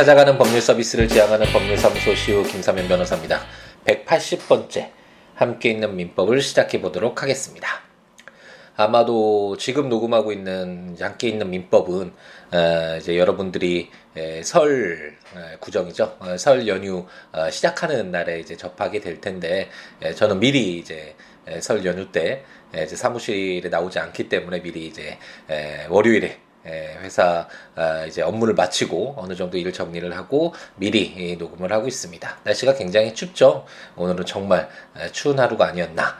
찾아가는 법률 서비스를 지향하는 법률사무소 시우 김삼연 변호사입니다. 180번째 함께 있는 민법을 시작해 보도록 하겠습니다. 아마도 지금 녹음하고 있는 함께 있는 민법은 이제 여러분들이 설 구정이죠. 설 연휴 시작하는 날에 이제 접하게 될 텐데 저는 미리 이제 설 연휴 때 이제 사무실에 나오지 않기 때문에 미리 이제 월요일에 회사 이제 업무를 마치고 어느 정도 일을 정리를 하고 미리 녹음을 하고 있습니다. 날씨가 굉장히 춥죠. 오늘은 정말 추운 하루가 아니었나.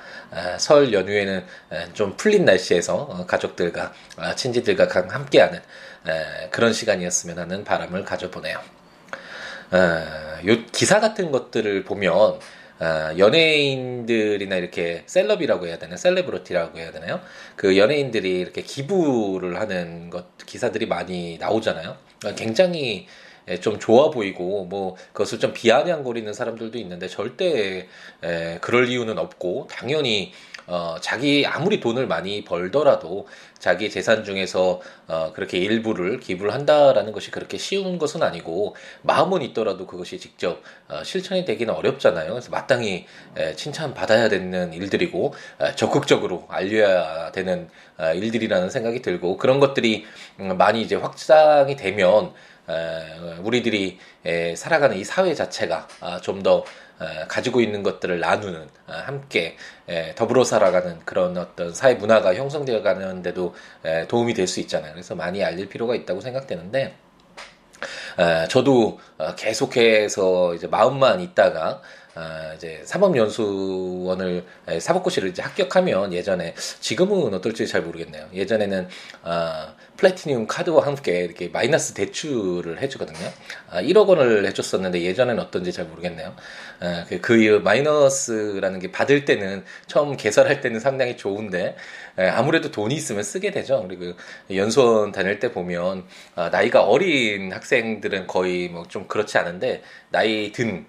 설 연휴에는 좀 풀린 날씨에서 가족들과 친지들과 함께하는 그런 시간이었으면 하는 바람을 가져보네요. 요 기사 같은 것들을 보면 연예인들이나 이렇게 셀럽이라고 해야 되나, 셀레브리티라고 해야 되나요? 그 연예인들이 이렇게 기부를 하는 것, 기사들이 많이 나오잖아요. 굉장히 좀 좋아 보이고, 뭐, 그것을 좀 비아냥거리는 사람들도 있는데, 절대 그럴 이유는 없고, 당연히, 자기 아무리 돈을 많이 벌더라도 자기 재산 중에서 그렇게 일부를 기부를 한다라는 것이 그렇게 쉬운 것은 아니고 마음은 있더라도 그것이 직접 실천이 되기는 어렵잖아요. 그래서 마땅히 칭찬받아야 되는 일들이고 적극적으로 알려야 되는 일들이라는 생각이 들고 그런 것들이 많이 이제 확장이 되면 우리들이 살아가는 이 사회 자체가 좀 더 가지고 있는 것들을 나누는 함께 더불어 살아가는 그런 어떤 사회 문화가 형성되어 가는 데도 도움이 될 수 있잖아요. 그래서 많이 알릴 필요가 있다고 생각되는데 저도 계속해서 이제 마음만 있다가 이제 사법연수원을 사법고시를 이제 합격하면 예전에 지금은 어떨지 잘 모르겠네요. 예전에는 플래티늄 카드와 함께 이렇게 마이너스 대출을 해주거든요. 1억 원을 해줬었는데 예전에는 어떤지 잘 모르겠네요. 그 마이너스라는 게 받을 때는 처음 개설할 때는 상당히 좋은데 아무래도 돈이 있으면 쓰게 되죠. 그리고 연수원 다닐 때 보면 나이가 어린 학생들은 거의 뭐 좀 그렇지 않은데 나이 든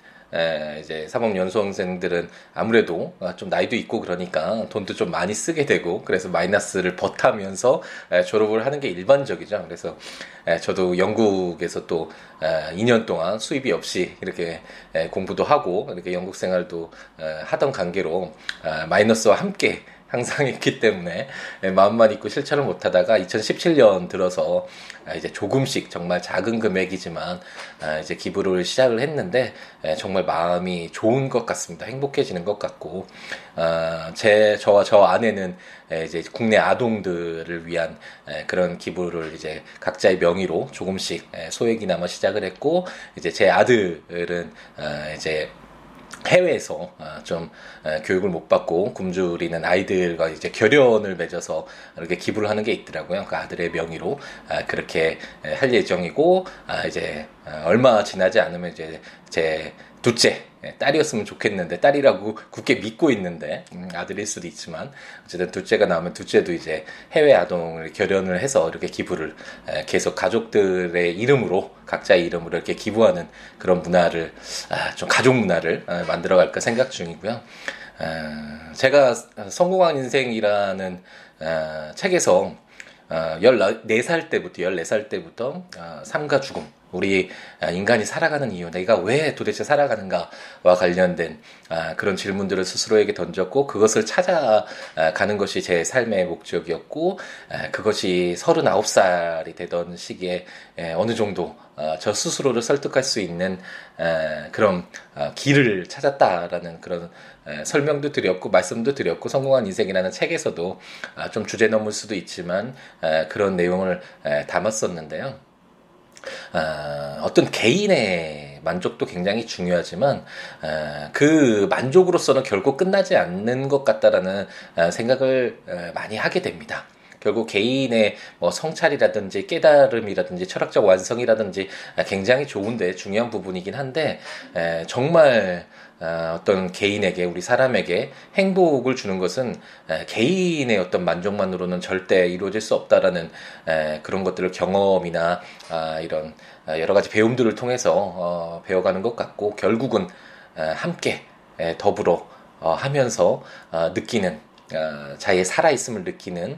이제 사법연수원생들은 아무래도 좀 나이도 있고 그러니까 돈도 좀 많이 쓰게 되고 그래서 마이너스를 벗하면서 졸업을 하는 게 일반적이죠. 그래서 저도 영국에서 또 2년 동안 수입이 없이 이렇게 공부도 하고 이렇게 영국 생활도 하던 관계로 마이너스와 함께 항상 있기 때문에 마음만 있고 실천을 못하다가 2017년 들어서 이제 조금씩 정말 작은 금액이지만 이제 기부를 시작을 했는데 정말 마음이 좋은 것 같습니다. 행복해지는 것 같고 저와 저 아내는 이제 국내 아동들을 위한 그런 기부를 이제 각자의 명의로 조금씩 소액이나마 시작을 했고 이제 제 아들은 이제 해외에서 좀 교육을 못 받고 굶주리는 아이들과 이제 결연을 맺어서 이렇게 기부를 하는 게 있더라고요. 그 아들의 명의로 그렇게 할 예정이고 이제 얼마 지나지 않으면 이제 제 둘째 딸이었으면 좋겠는데 딸이라고 굳게 믿고 있는데 아들일 수도 있지만 어쨌든 둘째가 나오면 둘째도 이제 해외 아동을 결연을 해서 이렇게 기부를 계속 가족들의 이름으로 각자의 이름으로 이렇게 기부하는 그런 문화를 좀 가족 문화를 만들어갈까 생각 중이고요. 제가 성공한 인생이라는 책에서 14살 때부터 삶과 죽음 우리 인간이 살아가는 이유, 내가 왜 도대체 살아가는가와 관련된 그런 질문들을 스스로에게 던졌고 그것을 찾아가는 것이 제 삶의 목적이었고 그것이 39살이 되던 시기에 어느 정도 저 스스로를 설득할 수 있는 그런 길을 찾았다라는 그런 설명도 드렸고 말씀도 드렸고 성공한 인생이라는 책에서도 좀 주제 넘을 수도 있지만 그런 내용을 담았었는데요. 어떤 개인의 만족도 굉장히 중요하지만 그 만족으로서는 결국 끝나지 않는 것 같다라는 생각을 많이 하게 됩니다. 결국 개인의 뭐 성찰이라든지 깨달음이라든지 철학적 완성이라든지 굉장히 좋은데 중요한 부분이긴 한데 정말 어떤 개인에게 우리 사람에게 행복을 주는 것은 개인의 어떤 만족만으로는 절대 이루어질 수 없다라는 그런 것들을 경험이나 이런 여러 가지 배움들을 통해서 배워가는 것 같고 결국은 함께 더불어 하면서 느끼는 자기의 살아있음을 느끼는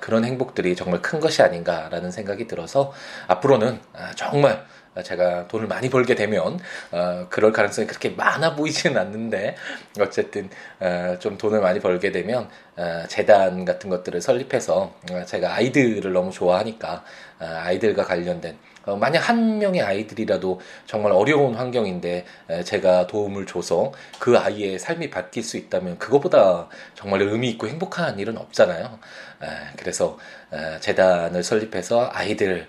그런 행복들이 정말 큰 것이 아닌가라는 생각이 들어서 앞으로는 정말 제가 돈을 많이 벌게 되면 그럴 가능성이 그렇게 많아 보이지는 않는데 어쨌든 좀 돈을 많이 벌게 되면 재단 같은 것들을 설립해서 제가 아이들을 너무 좋아하니까 아이들과 관련된 만약 한 명의 아이들이라도 정말 어려운 환경인데 제가 도움을 줘서 그 아이의 삶이 바뀔 수 있다면 그것보다 정말 의미 있고 행복한 일은 없잖아요. 그래서 재단을 설립해서 아이들을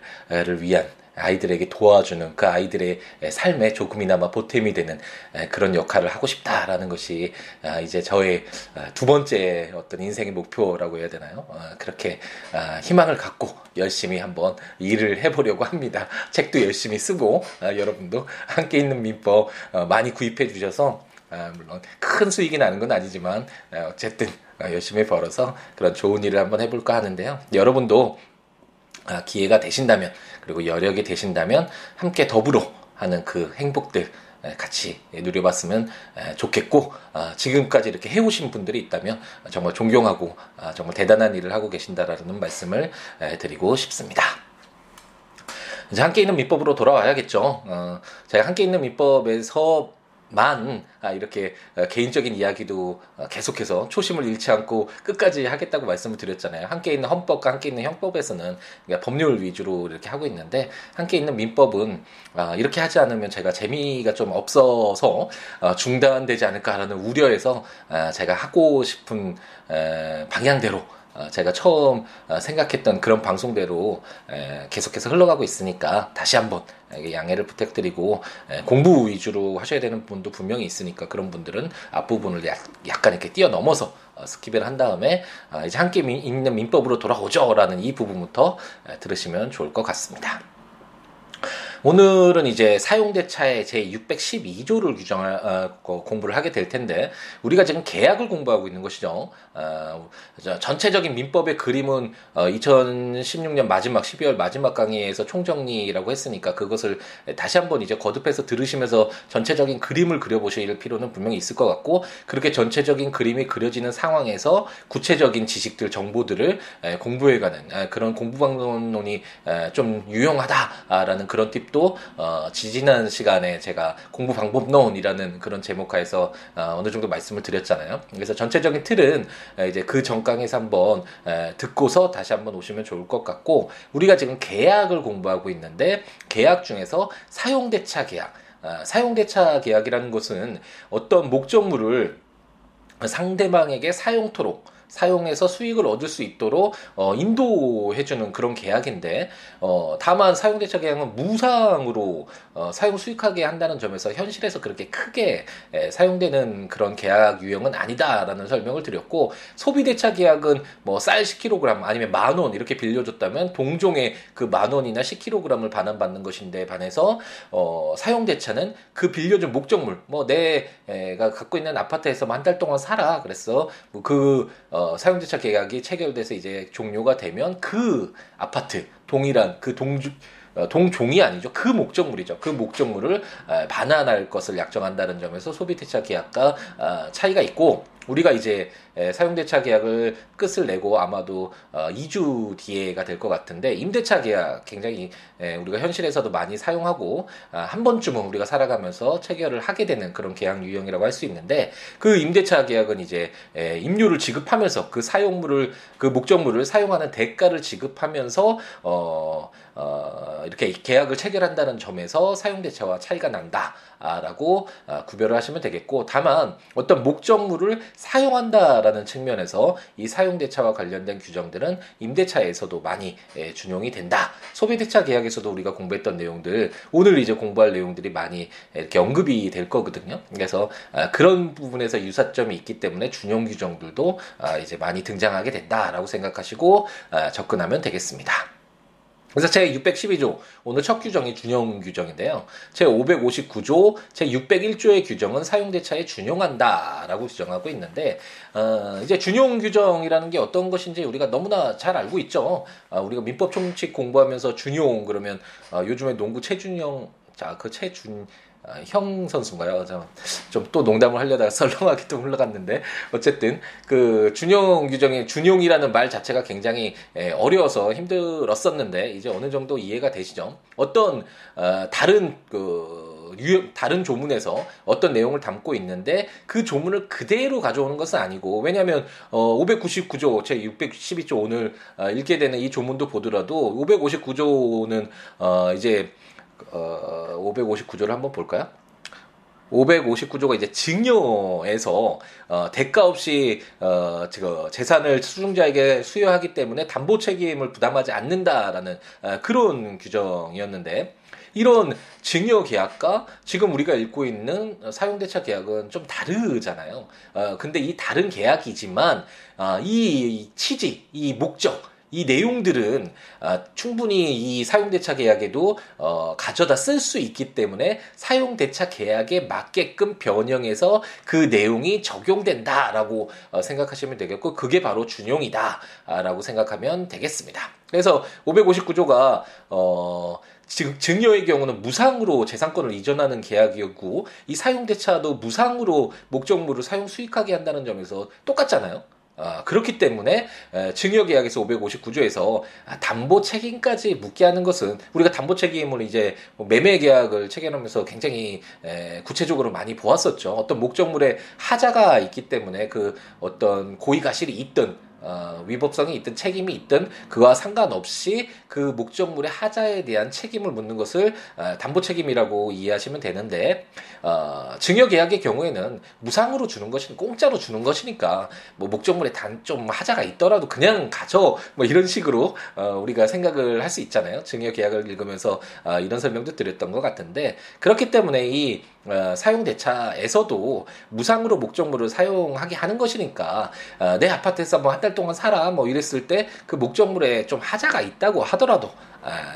위한 아이들에게 도와주는 그 아이들의 삶에 조금이나마 보탬이 되는 그런 역할을 하고 싶다라는 것이 이제 저의 두 번째 어떤 인생의 목표라고 해야 되나요? 그렇게 희망을 갖고 열심히 한번 일을 해보려고 합니다. 책도 열심히 쓰고 여러분도 함께 있는 민법 많이 구입해 주셔서 물론 큰 수익이 나는 건 아니지만 어쨌든 열심히 벌어서 그런 좋은 일을 한번 해볼까 하는데요. 여러분도 기회가 되신다면 그리고 여력이 되신다면 함께 더불어 하는 그 행복들 같이 누려봤으면 좋겠고 지금까지 이렇게 해오신 분들이 있다면 정말 존경하고 정말 대단한 일을 하고 계신다라는 말씀을 드리고 싶습니다. 이제 함께 있는 민법으로 돌아와야겠죠. 제가 함께 있는 민법에서 만 이렇게 개인적인 이야기도 계속해서 초심을 잃지 않고 끝까지 하겠다고 말씀을 드렸잖아요. 함께 있는 헌법과 함께 있는 형법에서는 그러니까 법률 위주로 이렇게 하고 있는데 함께 있는 민법은 이렇게 하지 않으면 제가 재미가 좀 없어서 중단되지 않을까라는 우려에서 제가 하고 싶은 방향대로 제가 처음 생각했던 그런 방송대로 계속해서 흘러가고 있으니까 다시 한번 양해를 부탁드리고 공부 위주로 하셔야 되는 분도 분명히 있으니까 그런 분들은 앞부분을 약간 이렇게 뛰어넘어서 스킵을 한 다음에 이제 함께 있는 민법으로 돌아오죠 라는 이 부분부터 들으시면 좋을 것 같습니다. 오늘은 이제 사용대차의 제612조를 규정할 공부를 하게 될 텐데 우리가 지금 계약을 공부하고 있는 것이죠. 전체적인 민법의 그림은 2016년 마지막 12월 마지막 강의에서 총정리라고 했으니까 그것을 다시 한번 이제 거듭해서 들으시면서 전체적인 그림을 그려보실 필요는 분명히 있을 것 같고 그렇게 전체적인 그림이 그려지는 상황에서 구체적인 지식들, 정보들을 공부해가는 그런 공부방론이 좀 유용하다라는 그런 팁 또 지지난 시간에 제가 공부 방법론이라는 그런 제목하에서 어느 정도 말씀을 드렸잖아요. 그래서 전체적인 틀은 이제 그 전강에서 한번 듣고서 다시 한번 오시면 좋을 것 같고 우리가 지금 계약을 공부하고 있는데 계약 중에서 사용대차 계약, 사용대차 계약이라는 것은 어떤 목적물을 상대방에게 사용토록 사용해서 수익을 얻을 수 있도록 인도해주는 그런 계약인데 다만 사용대차 계약은 무상으로 사용 수익하게 한다는 점에서 현실에서 그렇게 크게 사용되는 그런 계약 유형은 아니다라는 설명을 드렸고 소비대차 계약은 뭐 쌀 10kg 아니면 10,000원 이렇게 빌려줬다면 동종의 그 10,000원이나 10kg을 반환받는 것인데 반해서 사용대차는 그 빌려준 목적물 뭐 내가 갖고 있는 아파트에서 한 달 동안 살아 그래서 뭐 그 사용대차 계약이 체결돼서 이제 종료가 되면 그 아파트 동일한 그 동종이 아니죠. 그 목적물이죠. 그 목적물을 반환할 것을 약정한다는 점에서 소비대차 계약과 차이가 있고 우리가 이제 사용대차 계약을 끝을 내고 아마도 2주 뒤에가 될 것 같은데 임대차 계약 굉장히 우리가 현실에서도 많이 사용하고 한 번쯤은 우리가 살아가면서 체결을 하게 되는 그런 계약 유형이라고 할 수 있는데 그 임대차 계약은 이제 임료를 지급하면서 그 사용물을 그 목적물을 사용하는 대가를 지급하면서 이렇게 계약을 체결한다는 점에서 사용대차와 차이가 난다라고 구별을 하시면 되겠고 다만 어떤 목적물을 사용한다라는 측면에서 이 사용대차와 관련된 규정들은 임대차에서도 많이 준용이 된다. 소비대차 계약에서도 우리가 공부했던 내용들 오늘 이제 공부할 내용들이 많이 이렇게 언급이 될 거거든요. 그래서 그런 부분에서 유사점이 있기 때문에 준용 규정들도 이제 많이 등장하게 된다라고 생각하시고 접근하면 되겠습니다. 그래서 제612조, 오늘 첫 규정이 준용 규정인데요. 제559조, 제601조의 규정은 사용대차에 준용한다라고 규정하고 있는데 이제 준용 규정이라는 게 어떤 것인지 우리가 너무나 잘 알고 있죠. 우리가 민법 총칙 공부하면서 준용 그러면 요즘에 농구 체준용, 자, 그 체준 형 선수인가요? 좀 또 농담을 하려다가 썰렁하게 또 흘러갔는데, 어쨌든 그 준용 규정의 준용이라는 말 자체가 굉장히 어려워서 힘들었었는데 이제 어느 정도 이해가 되시죠? 어떤 다른 다른 조문에서 어떤 내용을 담고 있는데 그 조문을 그대로 가져오는 것은 아니고, 왜냐하면 599조 제 612조 오늘 읽게 되는 이 조문도 보더라도 559조는 이제 559조를 한번 볼까요? 559조가 이제 증여에서 대가 없이 재산을 수중자에게 수여하기 때문에 담보 책임을 부담하지 않는다라는 그런 규정이었는데, 이런 증여 계약과 지금 우리가 읽고 있는 사용대차 계약은 좀 다르잖아요. 근데 이 다른 계약이지만 이 취지, 이 목적, 이 내용들은 충분히 이 사용대차 계약에도 가져다 쓸 수 있기 때문에 사용대차 계약에 맞게끔 변형해서 그 내용이 적용된다라고 생각하시면 되겠고, 그게 바로 준용이다라고 생각하면 되겠습니다. 그래서 559조가 증여의 경우는 무상으로 재산권을 이전하는 계약이었고, 이 사용대차도 무상으로 목적물을 사용 수익하게 한다는 점에서 똑같잖아요. 그렇기 때문에 증여계약에서 559조에서 담보 책임까지 묻게 하는 것은, 우리가 담보 책임을 이제 매매계약을 체결하면서 굉장히 구체적으로 많이 보았었죠. 어떤 목적물에 하자가 있기 때문에 그 어떤 고의가실이 있든 위법성이 있든 책임이 있든 그와 상관없이 그 목적물의 하자에 대한 책임을 묻는 것을 담보 책임이라고 이해하시면 되는데, 증여 계약의 경우에는 무상으로 주는 것이 공짜로 주는 것이니까 뭐 목적물에 단 좀 하자가 있더라도 그냥 가져 뭐 이런 식으로 우리가 생각을 할 수 있잖아요. 증여 계약을 읽으면서 이런 설명도 드렸던 것 같은데, 그렇기 때문에 이 사용대차에서도 무상으로 목적물을 사용하게 하는 것이니까 내 아파트에서 뭐 한 달 동안 살아 뭐 이랬을 때 그 목적물에 좀 하자가 있다고 하더라도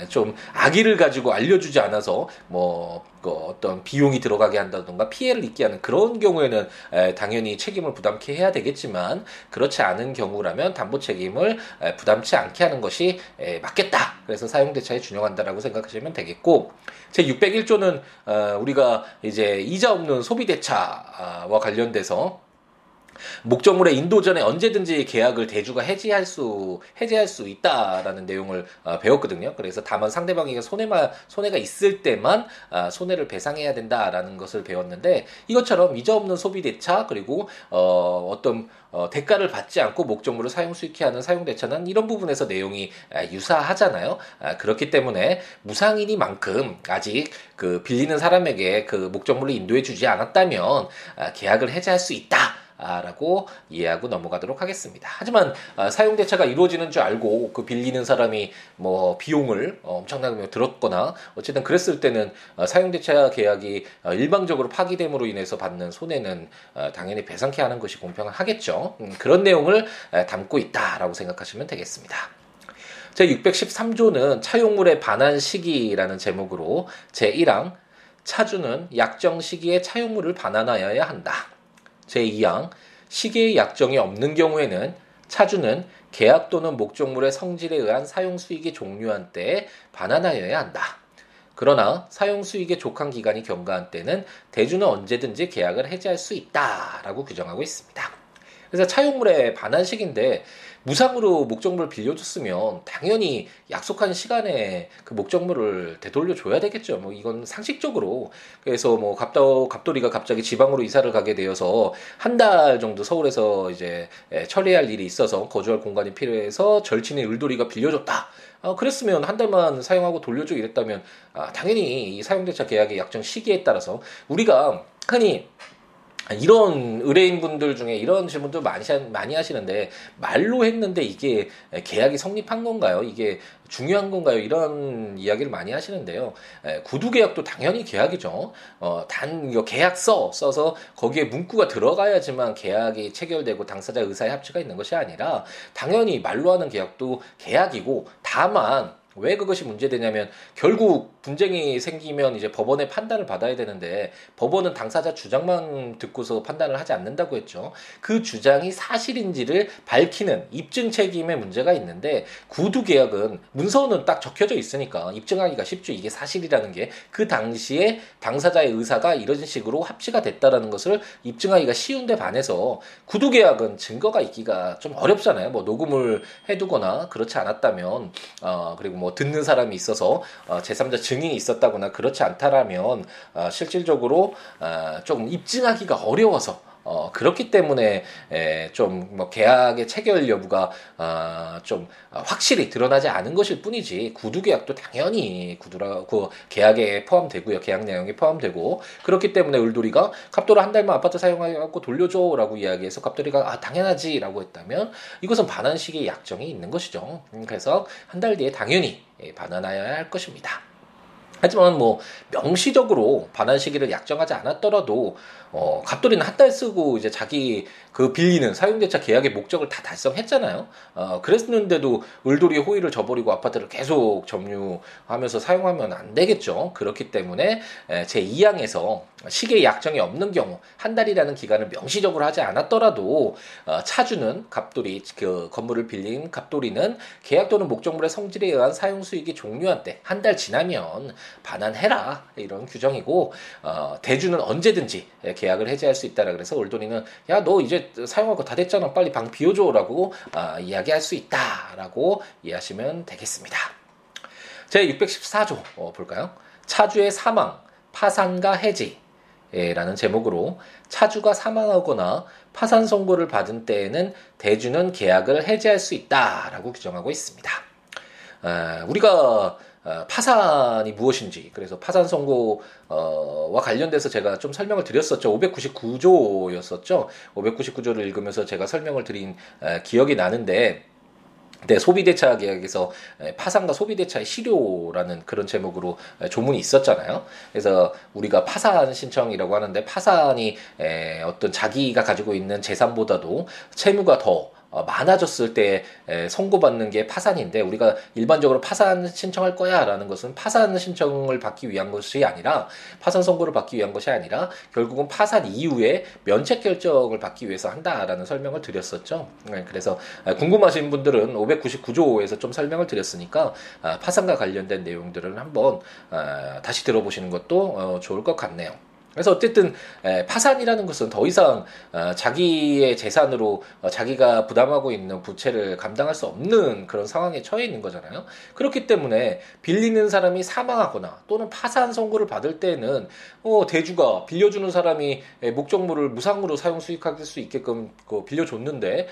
좀 악의를 가지고 알려주지 않아서 뭐 어떤 비용이 들어가게 한다던가 피해를 입게 하는 그런 경우에는 당연히 책임을 부담케 해야 되겠지만, 그렇지 않은 경우라면 담보 책임을 부담치 않게 하는 것이 맞겠다. 그래서 사용대차에 준용한다라고 생각하시면 되겠고, 제 601조는 우리가 이제 이자 없는 소비대차와 관련돼서 목적물의 인도 전에 언제든지 계약을 대주가 해지할 수 있다라는 내용을 배웠거든요. 그래서 다만 상대방에게 손해가 있을 때만 손해를 배상해야 된다라는 것을 배웠는데, 이것처럼 이자 없는 소비대차, 그리고 어떤 대가를 받지 않고 목적물을 사용 수익해 하는 사용대차는 이런 부분에서 내용이 유사하잖아요. 그렇기 때문에 무상이니만큼 아직 그 빌리는 사람에게 그 목적물을 인도해 주지 않았다면 계약을 해지할 수 있다 라고 이해하고 넘어가도록 하겠습니다. 하지만 사용대차가 이루어지는 줄 알고 그 빌리는 사람이 뭐 비용을 엄청나게 들었거나 어쨌든 그랬을 때는 사용대차 계약이 일방적으로 파기됨으로 인해서 받는 손해는 당연히 배상케 하는 것이 공평하겠죠. 그런 내용을 담고 있다라고 생각하시면 되겠습니다. 제 613조는 차용물의 반환 시기라는 제목으로 제1항 차주는 약정 시기에 차용물을 반환하여야 한다. 제2항 시기의 약정이 없는 경우에는 차주는 계약 또는 목적물의 성질에 의한 사용수익이 종료한 때에 반환하여야 한다. 그러나 사용수익의 족한 기간이 경과한 때는 대주는 언제든지 계약을 해지할 수 있다라고 규정하고 있습니다. 그래서 차용물의 반환 시기인데, 무상으로 목적물을 빌려줬으면 당연히 약속한 시간에 그 목적물을 되돌려줘야 되겠죠. 뭐 이건 상식적으로. 그래서 뭐 갑돌이가 갑자기 지방으로 이사를 가게 되어서 한 달 정도 서울에서 이제 처리할 일이 있어서 거주할 공간이 필요해서 절친인 을돌이가 빌려줬다. 그랬으면 한 달만 사용하고 돌려줘 이랬다면 당연히 이 사용대차 계약의 약정 시기에 따라서, 우리가 흔히 이런 의뢰인분들 중에 이런 질문도 많이 하시는데, 말로 했는데 이게 계약이 성립한 건가요? 이게 중요한 건가요? 이런 이야기를 많이 하시는데요. 구두계약도 당연히 계약이죠. 단 이거 계약서 써서 거기에 문구가 들어가야지만 계약이 체결되고 당사자 의사의 합치가 있는 것이 아니라, 당연히 말로 하는 계약도 계약이고, 다만 왜 그것이 문제되냐면 결국 분쟁이 생기면 이제 법원의 판단을 받아야 되는데 법원은 당사자 주장만 듣고서 판단을 하지 않는다고 했죠. 그 주장이 사실인지를 밝히는 입증 책임의 문제가 있는데 구두 계약은 문서는 딱 적혀져 있으니까 입증하기가 쉽죠. 이게 사실이라는 게 그 당시에 당사자의 의사가 이런 식으로 합치가 됐다라는 것을 입증하기가 쉬운데 반해서 구두 계약은 증거가 있기가 좀 어렵잖아요. 뭐 녹음을 해두거나 그렇지 않았다면 그리고 뭐 듣는 사람이 있어서 제3자 증인이 있었다거나 그렇지 않다라면 실질적으로 조금 입증하기가 어려워서 그렇기 때문에 좀 뭐 계약의 체결 여부가 좀 확실히 드러나지 않은 것일 뿐이지 구두 계약도 당연히 그 계약에 포함되고요. 계약 내용이 포함되고 그렇기 때문에 을돌이가 갑돌아 한 달만 아파트 사용하고 돌려줘라고 이야기해서 갑돌이가 아 당연하지라고 했다면 이것은 반환식의 약정이 있는 것이죠. 그래서 한 달 뒤에 당연히 반환하여야 할 것입니다. 하지만 뭐 명시적으로 반환 시기를 약정하지 않았더라도 갑돌이는 한 달 쓰고 이제 자기 그 빌리는 사용대차 계약의 목적을 다 달성했잖아요. 그랬는데도 을돌이의 호의를 저버리고 아파트를 계속 점유하면서 사용하면 안 되겠죠. 그렇기 때문에 제2항에서 시기의 약정이 없는 경우 한 달이라는 기간을 명시적으로 하지 않았더라도 차주는 갑돌이 그 건물을 빌린 갑돌이는 계약 또는 목적물의 성질에 의한 사용 수익이 종료한 때 한 달 지나면 반환해라 이런 규정이고 대주는 언제든지 계약을 해제할 수 있다라 그래서 을돌이는 야 너 이제 사용할 거 다 됐잖아 빨리 방 비워줘라고 이야기할 수 있다라고 이해하시면 되겠습니다. 제 614조 볼까요? 차주의 사망, 파산과 해지 라는 제목으로 차주가 사망하거나 파산 선고를 받은 때에는 대주는 계약을 해제할 수 있다라고 규정하고 있습니다. 우리가 파산이 무엇인지 그래서 파산 선고와 관련돼서 제가 좀 설명을 드렸었죠. 599조였었죠. 599조를 읽으면서 제가 설명을 드린 기억이 나는데 네, 소비대차 계약에서 파산과 소비대차의 실효라는 그런 제목으로 조문이 있었잖아요. 그래서 우리가 파산 신청이라고 하는데 파산이 어떤 자기가 가지고 있는 재산보다도 채무가 더 많아졌을 때 선고받는 게 파산인데 우리가 일반적으로 파산 신청할 거야 라는 것은 파산 신청을 받기 위한 것이 아니라 파산 선고를 받기 위한 것이 아니라 결국은 파산 이후에 면책 결정을 받기 위해서 한다라는 설명을 드렸었죠. 그래서 궁금하신 분들은 599조에서 좀 설명을 드렸으니까 파산과 관련된 내용들을 한번 다시 들어보시는 것도 좋을 것 같네요. 그래서 어쨌든 파산이라는 것은 더 이상 자기의 재산으로 자기가 부담하고 있는 부채를 감당할 수 없는 그런 상황에 처해 있는 거잖아요. 그렇기 때문에 빌리는 사람이 사망하거나 또는 파산 선고를 받을 때는 대주가 빌려주는 사람이 목적물을 무상으로 사용 수익할 수 있게끔 빌려줬는데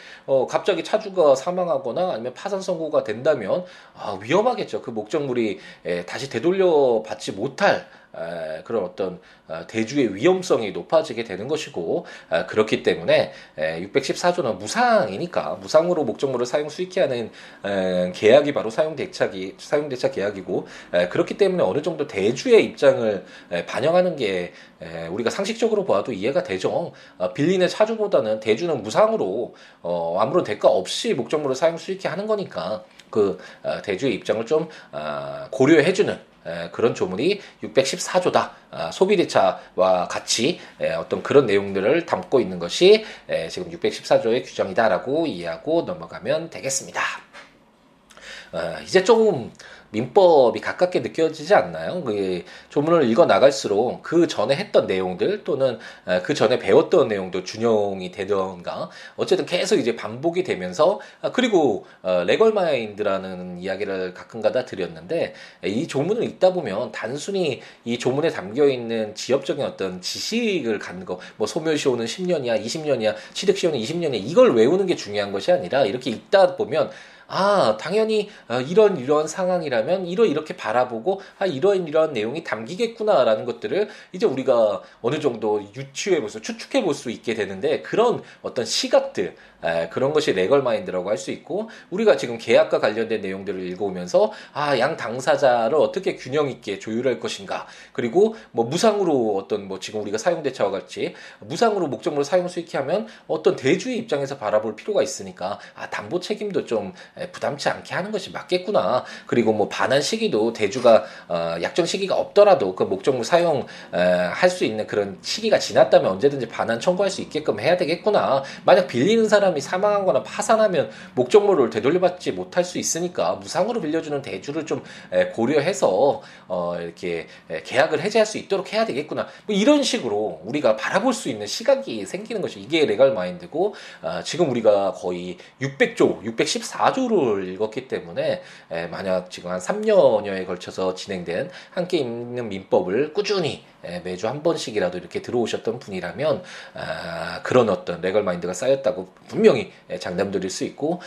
갑자기 차주가 사망하거나 아니면 파산 선고가 된다면 위험하겠죠. 그 목적물이 다시 되돌려 받지 못할 그런 어떤 대주의 위험성이 높아지게 되는 것이고 그렇기 때문에 614조는 무상이니까 무상으로 목적물을 사용 수익해야 하는 계약이 바로 사용대차 계약이고 그렇기 때문에 어느 정도 대주의 입장을 반영하는 게 우리가 상식적으로 봐도 이해가 되죠. 빌린의 차주보다는 대주는 무상으로 아무런 대가 없이 목적물을 사용 수익해 하는 거니까 그 대주의 입장을 좀 고려해주는 그런 조문이 614조다. 소비대차와 같이 어떤 그런 내용들을 담고 있는 것이 지금 614조의 규정이다라고 이해하고 넘어가면 되겠습니다. 이제 조금 민법이 가깝게 느껴지지 않나요? 그 조문을 읽어 나갈수록 그 전에 했던 내용들 또는 그 전에 배웠던 내용도 준용이 되던가 어쨌든 계속 이제 반복이 되면서 그리고 레걸마인드라는 이야기를 가끔가다 드렸는데 이 조문을 읽다 보면 단순히 이 조문에 담겨 있는 지엽적인 어떤 지식을 갖는 거 뭐 소멸시효는 10년이야, 20년이야, 취득시효는 20년이야 이걸 외우는 게 중요한 것이 아니라 이렇게 읽다 보면 아 당연히 이런 상황이라면 이렇게 바라보고 이런 내용이 담기겠구나라는 것들을 이제 우리가 어느 정도 유추해 볼 추측해 볼 수 있게 되는데 그런 어떤 시각들 그런 것이 레걸 마인드라고 할 수 있고, 우리가 지금 계약과 관련된 내용들을 읽어오면서 아, 양 당사자를 어떻게 균형 있게 조율할 것인가, 그리고 뭐 무상으로 어떤 뭐 지금 우리가 사용 대차와 같이 무상으로 목적으로 사용 수익해 하면 어떤 대주의 입장에서 바라볼 필요가 있으니까 아, 담보 책임도 좀 부담치 않게 하는 것이 맞겠구나. 그리고 뭐 반환 시기도 대주가 약정 시기가 없더라도 그 목적물 사용 할 수 있는 그런 시기가 지났다면 언제든지 반환 청구할 수 있게끔 해야 되겠구나. 만약 빌리는 사람이 사망한 거나 파산하면 목적물을 되돌려받지 못할 수 있으니까 무상으로 빌려주는 대주를 좀 고려해서 이렇게 계약을 해제할 수 있도록 해야 되겠구나. 뭐 이런 식으로 우리가 바라볼 수 있는 시각이 생기는 것이 이게 레갈 마인드고, 지금 우리가 거의 600조, 614조를 읽었기 때문에 만약 지금 한 3년여에 걸쳐서 진행된 함께 읽는 민법을 꾸준히 매주 한 번씩이라도 이렇게 들어오셨던 분이라면 그런 어떤 레걸 마인드가 쌓였다고 분명히 장담드릴 수 있고,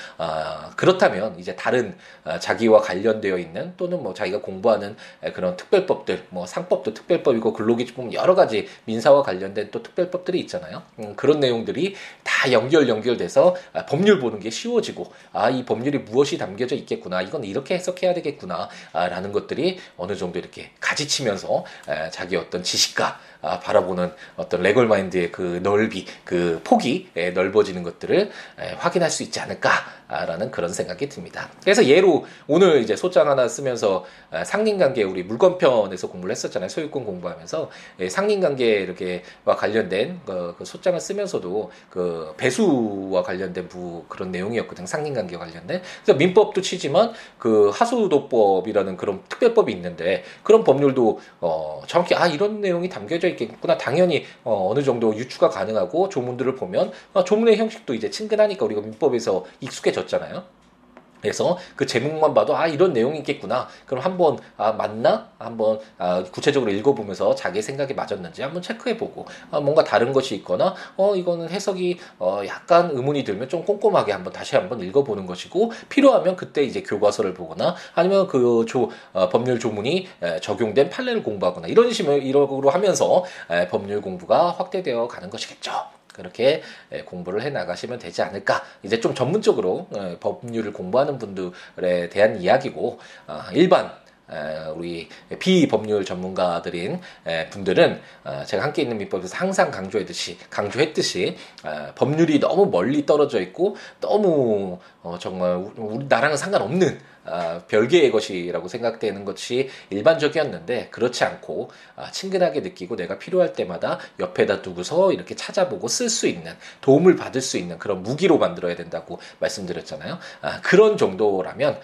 그렇다면 이제 다른 자기와 관련되어 있는 또는 뭐 자기가 공부하는 그런 특별법들, 뭐 상법도 특별법이고 근로기준법 여러 가지 민사와 관련된 또 특별법들이 있잖아요. 그런 내용들이 다 연결돼서 법률 보는 게 쉬워지고, 아, 이 법률이 무엇이 담겨져 있겠구나, 이건 이렇게 해석해야 되겠구나 라는 것들이 어느 정도 이렇게 가지치면서 자기 어떤 지식과 바라보는 어떤 레걸 마인드의 그 넓이, 그 폭이 넓어지는 것들을 확인할 수 있지 않을까라는 그런 생각이 듭니다. 그래서 예로 오늘 이제 소장 하나 쓰면서 상린관계, 우리 물건편에서 공부를 했었잖아요. 소유권 공부하면서 상린관계 이렇게 와 관련된 그 소장을 쓰면서도 그 배수와 관련된 그런 내용이었거든요. 상린관계 관련된. 그래서 민법도 치지만 그 하수도법이라는 그런 특별법이 있는데 그런 법률도 정확히 아, 이런 내용이 담겨져 있겠구나. 당연히 어느 정도 유추가 가능하고, 조문들을 보면 조문의 형식도 이제 친근하니까 우리가 민법에서 익숙해졌잖아요. 그래서 그 제목만 봐도 아, 이런 내용이 있겠구나. 그럼 한번 맞나? 한번 구체적으로 읽어보면서 자기 생각에 맞았는지 한번 체크해보고, 뭔가 다른 것이 있거나 이거는 해석이 약간 의문이 들면 좀 꼼꼼하게 한번 다시 한번 읽어보는 것이고, 필요하면 그때 이제 교과서를 보거나 아니면 그 법률 조문이 적용된 판례를 공부하거나 이런 식으로 하면서 법률 공부가 확대되어 가는 것이겠죠. 그렇게 공부를 해나가시면 되지 않을까. 이제 좀 전문적으로 법률을 공부하는 분들에 대한 이야기고, 일반 우리 비법률 전문가들인 분들은 제가 함께 있는 민법에서 항상 강조했듯이 법률이 너무 멀리 떨어져 있고 너무 정말 나랑 상관없는 별개의 것이라고 생각되는 것이 일반적이었는데, 그렇지 않고 친근하게 느끼고 내가 필요할 때마다 옆에다 두고서 이렇게 찾아보고 쓸 수 있는, 도움을 받을 수 있는 그런 무기로 만들어야 된다고 말씀드렸잖아요. 그런 정도라면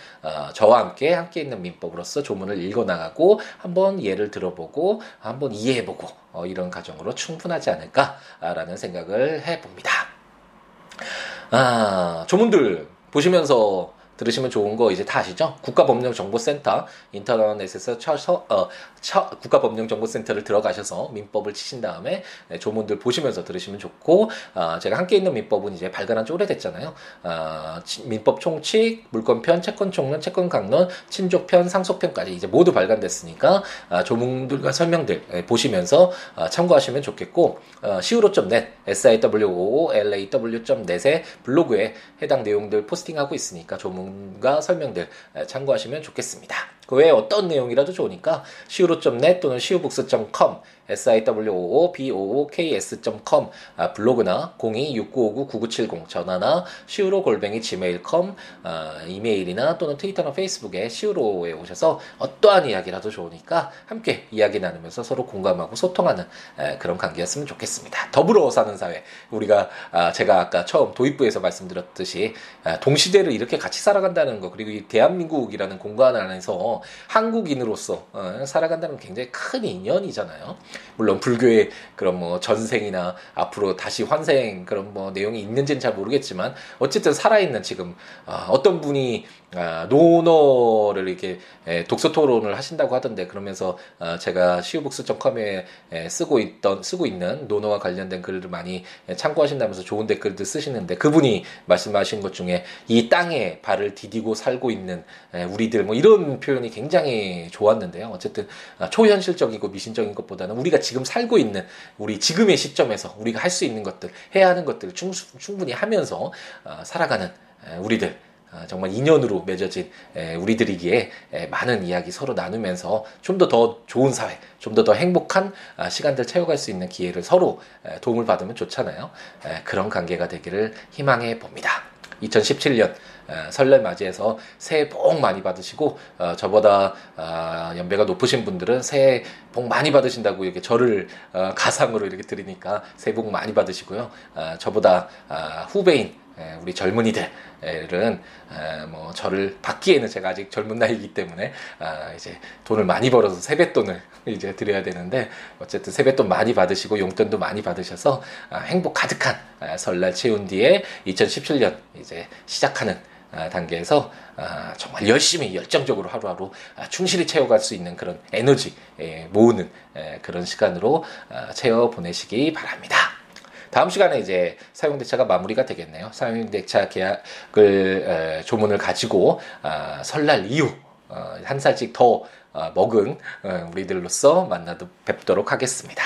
저와 함께 있는 민법으로서 조문을 읽어나가고 한번 예를 들어보고 한번 이해해보고 이런 과정으로 충분하지 않을까라는 생각을 해봅니다. 조문들 보시면서 들으시면 좋은 거 이제 다 아시죠? 국가법령정보센터 인터넷에서 국가법령정보센터를 들어가셔서 민법을 치신 다음에 조문들 보시면서 들으시면 좋고, 제가 함께 있는 민법은 이제 발간한 지 오래됐잖아요. 민법 총칙, 물권편, 채권총론, 채권강론, 친족편, 상속편까지 이제 모두 발간됐으니까 조문들과 설명들 보시면서 참고하시면 좋겠고, siwo.net, siwoolaw.net에 블로그에 해당 내용들 포스팅하고 있으니까 조문 과 설명들 참고하시면 좋겠습니다. 그 외에 어떤 내용이라도 좋으니까 siwo.net 또는 siwobooks.com, siwoobooks.com 블로그나 026959-9970 전화나 siwo@gmail.com 이메일이나 또는 트위터나 페이스북에 siwo에 오셔서 어떠한 이야기라도 좋으니까 함께 이야기 나누면서 서로 공감하고 소통하는 그런 관계였으면 좋겠습니다. 더불어 사는 사회, 우리가 제가 아까 처음 도입부에서 말씀드렸듯이 동시대를 이렇게 같이 살아간다는 거, 그리고 이 대한민국이라는 공간 안에서 한국인으로서 살아간다는 건 굉장히 큰 인연이잖아요. 물론 불교의 그런 뭐 전생이나 앞으로 다시 환생 그런 뭐 내용이 있는지는 잘 모르겠지만, 어쨌든 살아있는 지금 어떤 분이 논어를 이렇게 독서 토론을 하신다고 하던데, 그러면서 제가 시우북스.com에 쓰고 있는 논어와 관련된 글을 많이 참고하신다면서 좋은 댓글도 쓰시는데, 그분이 말씀하신 것 중에 이 땅에 발을 디디고 살고 있는 우리들, 뭐 이런 표현이 굉장히 좋았는데요. 어쨌든 초현실적이고 미신적인 것보다는 우리가 지금 살고 있는 우리 지금의 시점에서 우리가 할 수 있는 것들, 해야 하는 것들을 충분히 하면서 살아가는 우리들, 정말 인연으로 맺어진 우리들이기에 많은 이야기 서로 나누면서 좀 더 좋은 사회, 좀 더 행복한 시간들 채워갈 수 있는 기회를 서로 도움을 받으면 좋잖아요. 그런 관계가 되기를 희망해 봅니다. 2017년 설날 맞이해서 새해 복 많이 받으시고, 저보다 연배가 높으신 분들은 새해 복 많이 받으신다고 이렇게 저를 가상으로 이렇게 드리니까 새해 복 많이 받으시고요. 저보다 후배인 우리 젊은이들은 뭐 저를 받기에는 제가 아직 젊은 나이이기 때문에 이제 돈을 많이 벌어서 세뱃돈을 이제 드려야 되는데, 어쨌든 세뱃돈 많이 받으시고 용돈도 많이 받으셔서 행복 가득한 설날 채운 뒤에 2017년 이제 시작하는 단계에서 정말 열심히 열정적으로 하루하루 충실히 채워갈 수 있는 그런 에너지 모으는 그런 시간으로 채워 보내시기 바랍니다. 다음 시간에 이제 사용대차가 마무리가 되겠네요. 사용대차 계약을 조문을 가지고 설날 이후 한 살씩 더 먹은 우리들로서 만나도 뵙도록 하겠습니다.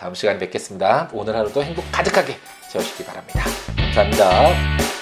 다음 시간에 뵙겠습니다. 오늘 하루도 행복 가득하게 채우시기 바랍니다. 감사합니다.